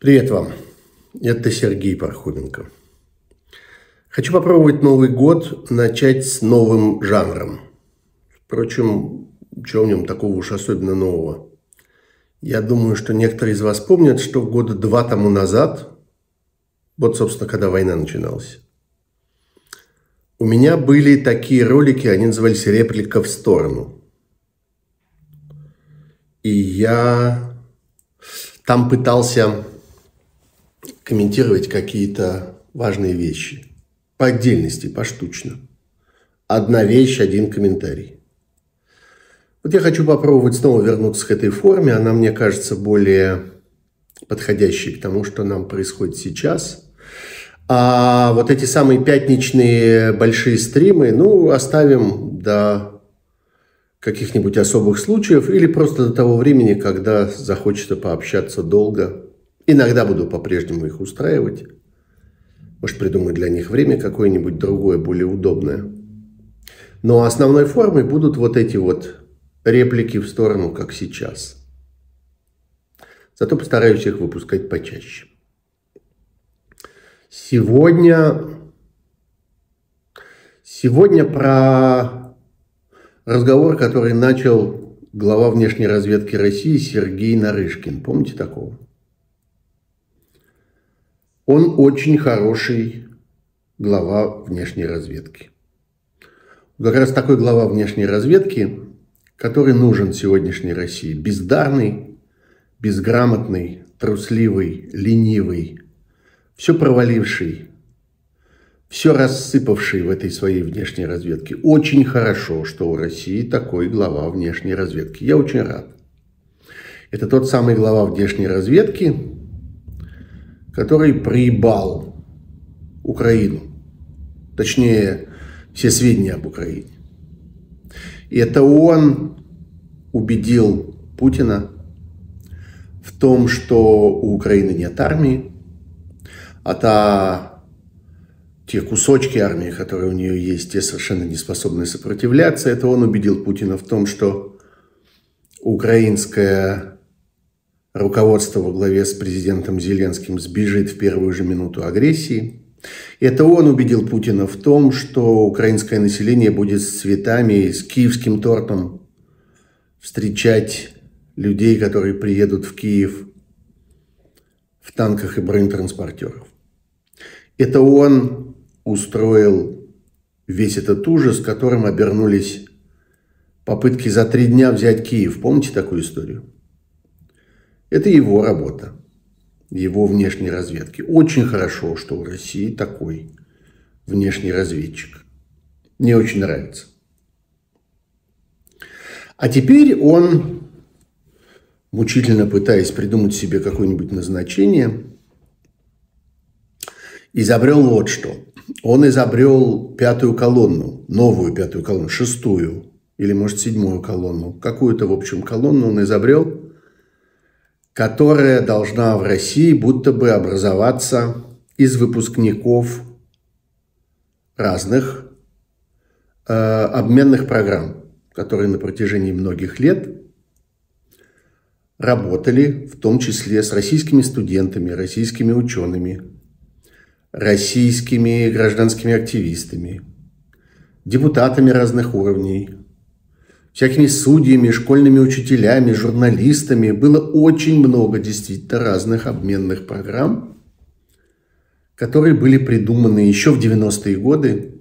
Привет вам, это Сергей Пархоменко. Хочу попробовать Новый год начать с новым жанром. Впрочем, чего в нем такого уж особенно нового? Я думаю, что некоторые из вас помнят, что года два тому назад, вот, собственно, когда война начиналась, у меня были такие ролики, они назывались «Реплика в сторону». И я там пытался комментировать какие-то важные вещи. По отдельности, поштучно. Одна вещь, один комментарий. Вот я хочу попробовать снова вернуться к этой форме. Она, мне кажется, более подходящей к тому, что нам происходит сейчас. А вот эти самые пятничные большие стримы, ну, оставим до каких-нибудь особых случаев или просто до того времени, когда захочется пообщаться долго. Иногда буду по-прежнему их устраивать. Может, придумать для них время какое-нибудь другое, более удобное. Но основной формой будут вот эти вот реплики в сторону, как сейчас. Зато постараюсь их выпускать почаще. Сегодня про разговор, который начал глава внешней разведки России Сергей Нарышкин. Помните такого? Он очень хороший глава внешней разведки. Как раз такой глава внешней разведки, который нужен сегодняшней России. Бездарный, безграмотный, трусливый, ленивый, все проваливший, все рассыпавший в этой своей внешней разведке. Очень хорошо, что у России такой глава внешней разведки. Я очень рад. Это тот самый глава внешней разведки, который проебал Украину, точнее, все сведения об Украине. И это он убедил Путина в том, что у Украины нет армии, а те кусочки армии, которые у нее есть, те совершенно не способны сопротивляться. Это он убедил Путина в том, что украинская руководство во главе с президентом Зеленским сбежит в первую же минуту агрессии. Это он убедил Путина в том, что украинское население будет с цветами, с киевским тортом встречать людей, которые приедут в Киев в танках и бронетранспортерах. Это он устроил весь этот ужас, которым обернулись попытки за 3 дня взять Киев. Помните такую историю? Это его работа, его внешней разведки. Очень хорошо, что у России такой внешний разведчик. Мне очень нравится. А теперь он, мучительно пытаясь придумать себе какое-нибудь назначение, изобрел вот что. Он изобрел пятую колонну, новую пятую колонну, шестую или, может, седьмую колонну. Какую-то, в общем, колонну он изобрел, которая должна в России будто бы образоваться из выпускников разных обменных программ, которые на протяжении многих лет работали, в том числе с российскими студентами, российскими учеными, российскими гражданскими активистами, депутатами разных уровней, всякими судьями, школьными учителями, журналистами. Было очень много действительно разных обменных программ, которые были придуманы еще в 90-е годы,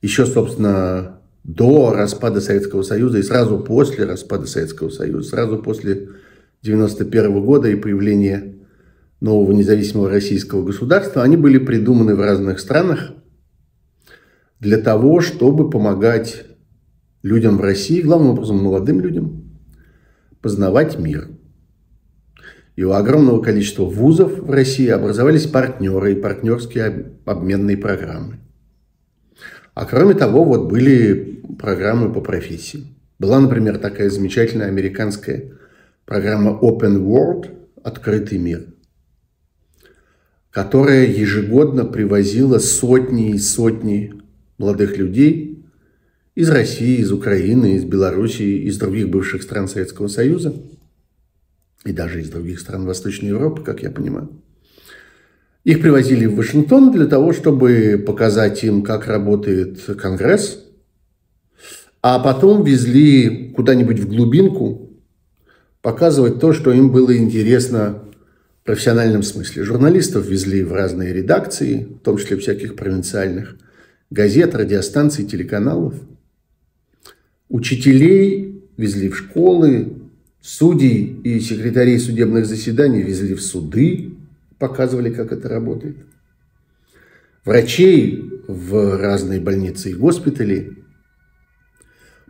еще, собственно, до распада Советского Союза и сразу после распада Советского Союза, сразу после 91-го года и появления нового независимого российского государства. Они были придуманы в разных странах для того, чтобы помогать людям в России, главным образом молодым людям, познавать мир. И у огромного количества вузов в России образовались партнеры и партнерские обменные программы. А кроме того, вот были программы по профессии. Была, например, такая замечательная американская программа Open World, «Открытый мир», которая ежегодно привозила сотни и сотни молодых людей из России, из Украины, из Белоруссии, из других бывших стран Советского Союза, и даже из других стран Восточной Европы, как я понимаю. Их привозили в Вашингтон для того, чтобы показать им, как работает Конгресс, а потом везли куда-нибудь в глубинку показывать то, что им было интересно в профессиональном смысле. Журналистов везли в разные редакции, в том числе всяких провинциальных газет, радиостанций, телеканалов. Учителей везли в школы, судей и секретарей судебных заседаний везли в суды, показывали, как это работает. Врачей в разные больницы и госпитали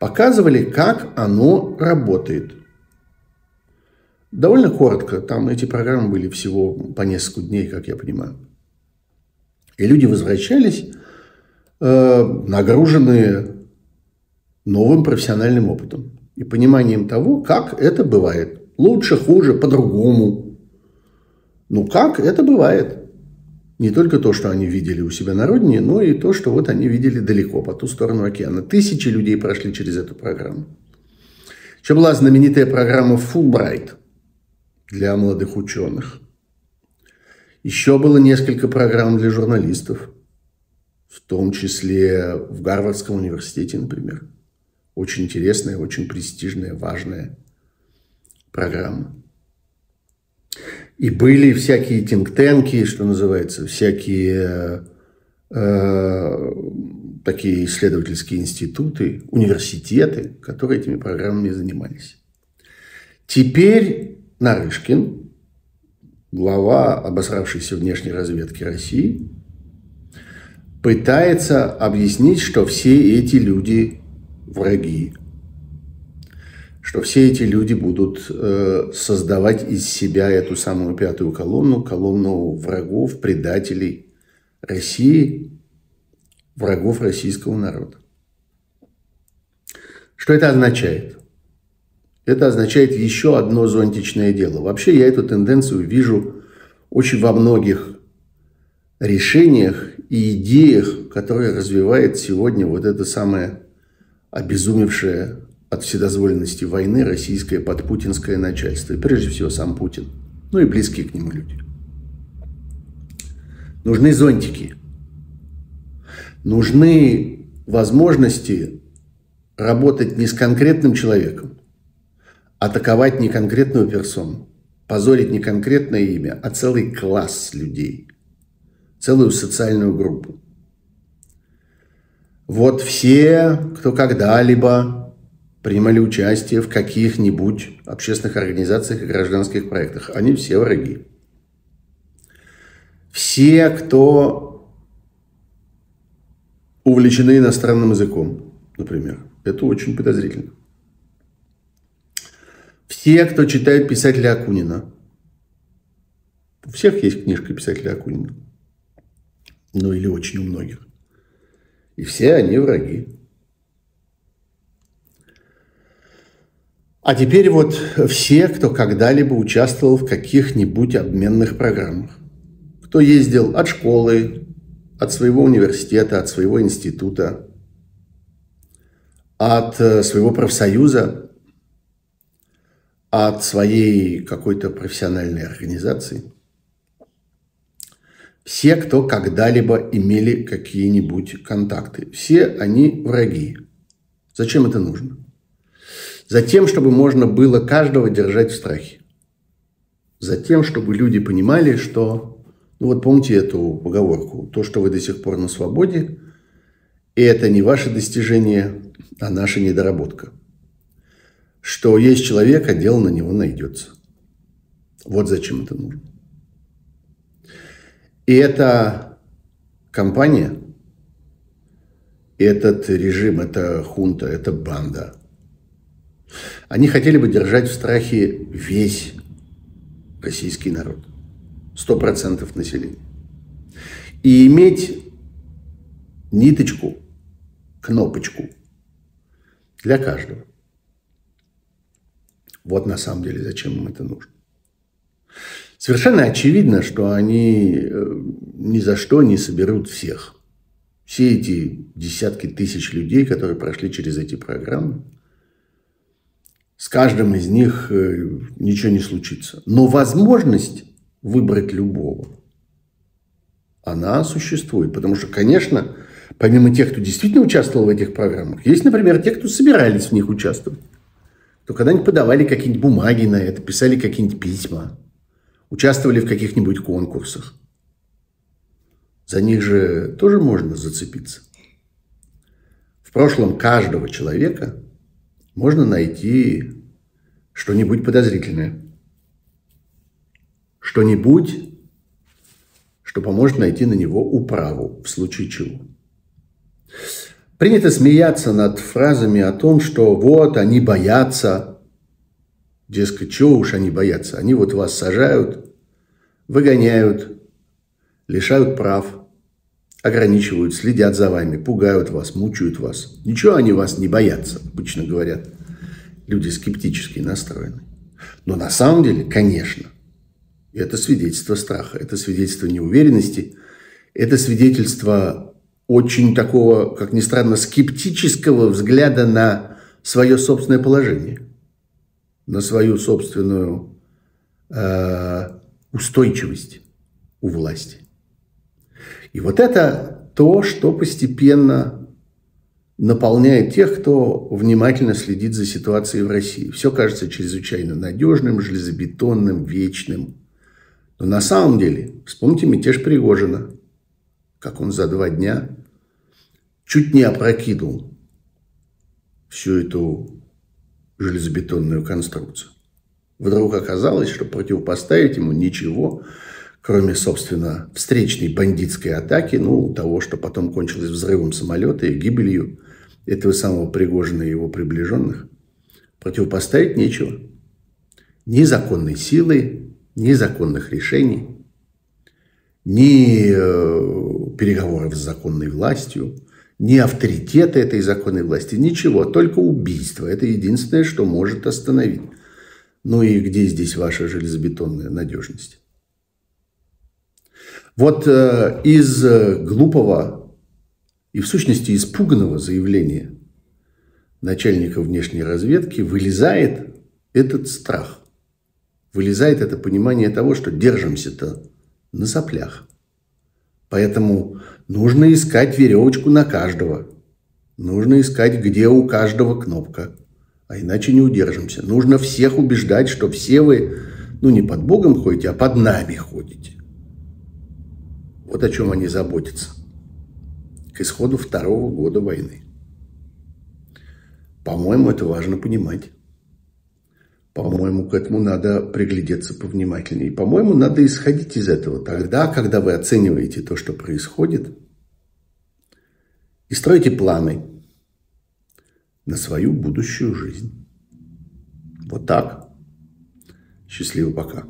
показывали, как оно работает. Довольно коротко, там эти программы были всего по несколько дней, как я понимаю. И люди возвращались, нагруженные новым профессиональным опытом и пониманием того, как это бывает. Лучше, хуже, по-другому. Ну, как это бывает. Не только то, что они видели у себя на родине, но и то, что вот они видели далеко, по ту сторону океана. Тысячи людей прошли через эту программу. Еще была знаменитая программа «Фулбрайт» для молодых ученых. Еще было несколько программ для журналистов, в том числе в Гарвардском университете, например. Очень интересная, очень престижная, важная программа. И были всякие тинг-тенки, что называется, всякие такие исследовательские институты, университеты, которые этими программами занимались. Теперь Нарышкин, глава обосравшейся внешней разведки России, пытается объяснить, что все эти люди враги, что все эти люди будут создавать из себя эту самую пятую колонну, колонну врагов, предателей России, врагов российского народа. Что это означает? Это означает еще одно зонтичное дело. Вообще я эту тенденцию вижу очень во многих решениях и идеях, которые развивает сегодня вот это самое обезумевшее от вседозволенности войны российское подпутинское начальство. И прежде всего сам Путин, ну и близкие к нему люди. Нужны зонтики. Нужны возможности работать не с конкретным человеком, атаковать не конкретную персону, позорить не конкретное имя, а целый класс людей, целую социальную группу. Вот все, кто когда-либо принимали участие в каких-нибудь общественных организациях и гражданских проектах. Они все враги. Все, кто увлечены иностранным языком, например. Это очень подозрительно. Все, кто читает писателя Акунина. У всех есть книжка писателя Акунина. Ну или очень у многих. И все они враги. А теперь вот все, кто когда-либо участвовал в каких-нибудь обменных программах. Кто ездил от школы, от своего университета, от своего института, от своего профсоюза, от своей какой-то профессиональной организации. Все, кто когда-либо имели какие-нибудь контакты. Все они враги. Зачем это нужно? Затем, чтобы можно было каждого держать в страхе. Затем, чтобы люди понимали, что... Ну вот помните эту поговорку. То, что вы до сих пор на свободе, это не ваше достижение, а наша недоработка. Что есть человек, а дело на него найдется. Вот зачем это нужно. И эта компания, этот режим, эта хунта, эта банда, они хотели бы держать в страхе весь российский народ, 100% населения. И иметь ниточку, кнопочку для каждого. Вот на самом деле зачем им это нужно. Совершенно очевидно, что они ни за что не соберут всех. Все эти десятки тысяч людей, которые прошли через эти программы, с каждым из них ничего не случится. Но возможность выбрать любого, она существует. Потому что, конечно, помимо тех, кто действительно участвовал в этих программах, есть, например, те, кто собирались в них участвовать. То когда они подавали какие-нибудь бумаги на это, писали какие-нибудь письма, участвовали в каких-нибудь конкурсах. За них же тоже можно зацепиться. В прошлом каждого человека можно найти что-нибудь подозрительное. Что-нибудь, что поможет найти на него управу, в случае чего. Принято смеяться над фразами о том, что вот они боятся, дескать, чего уж они боятся, они вот вас сажают, выгоняют, лишают прав, ограничивают, следят за вами, пугают вас, мучают вас. Ничего они вас не боятся, обычно говорят люди скептически настроены. Но на самом деле, конечно, это свидетельство страха, это свидетельство неуверенности, это свидетельство очень такого, как ни странно, скептического взгляда на свое собственное положение, на свою собственную устойчивость у власти. И вот это то, что постепенно наполняет тех, кто внимательно следит за ситуацией в России. Все кажется чрезвычайно надежным, железобетонным, вечным. Но на самом деле, вспомните мятеж Пригожина, как он за 2 дня чуть не опрокинул всю эту железобетонную конструкцию. Вдруг оказалось, что противопоставить ему ничего, кроме, собственно, встречной бандитской атаки, ну, того, что потом кончилось взрывом самолета и гибелью этого самого Пригожина и его приближенных, противопоставить нечего. Ни законной силы, ни законных решений, ни переговоров с законной властью, ни авторитета этой законной власти, ничего, только убийство. Это единственное, что может остановить. Ну и где здесь ваша железобетонная надежность? Вот из глупого и, в сущности, испуганного заявления начальника внешней разведки вылезает этот страх, вылезает это понимание того, что держимся-то на соплях. Поэтому нужно искать веревочку на каждого. Нужно искать, где у каждого кнопка. А иначе не удержимся. Нужно всех убеждать, что все вы, ну, не под Богом ходите, а под нами ходите. Вот о чем они заботятся к исходу 2-го года войны. По-моему, это важно понимать. По-моему, к этому надо приглядеться повнимательнее. И, по-моему, надо исходить из этого тогда, когда вы оцениваете то, что происходит, и строите планы на свою будущую жизнь. Вот так. Счастливо, пока.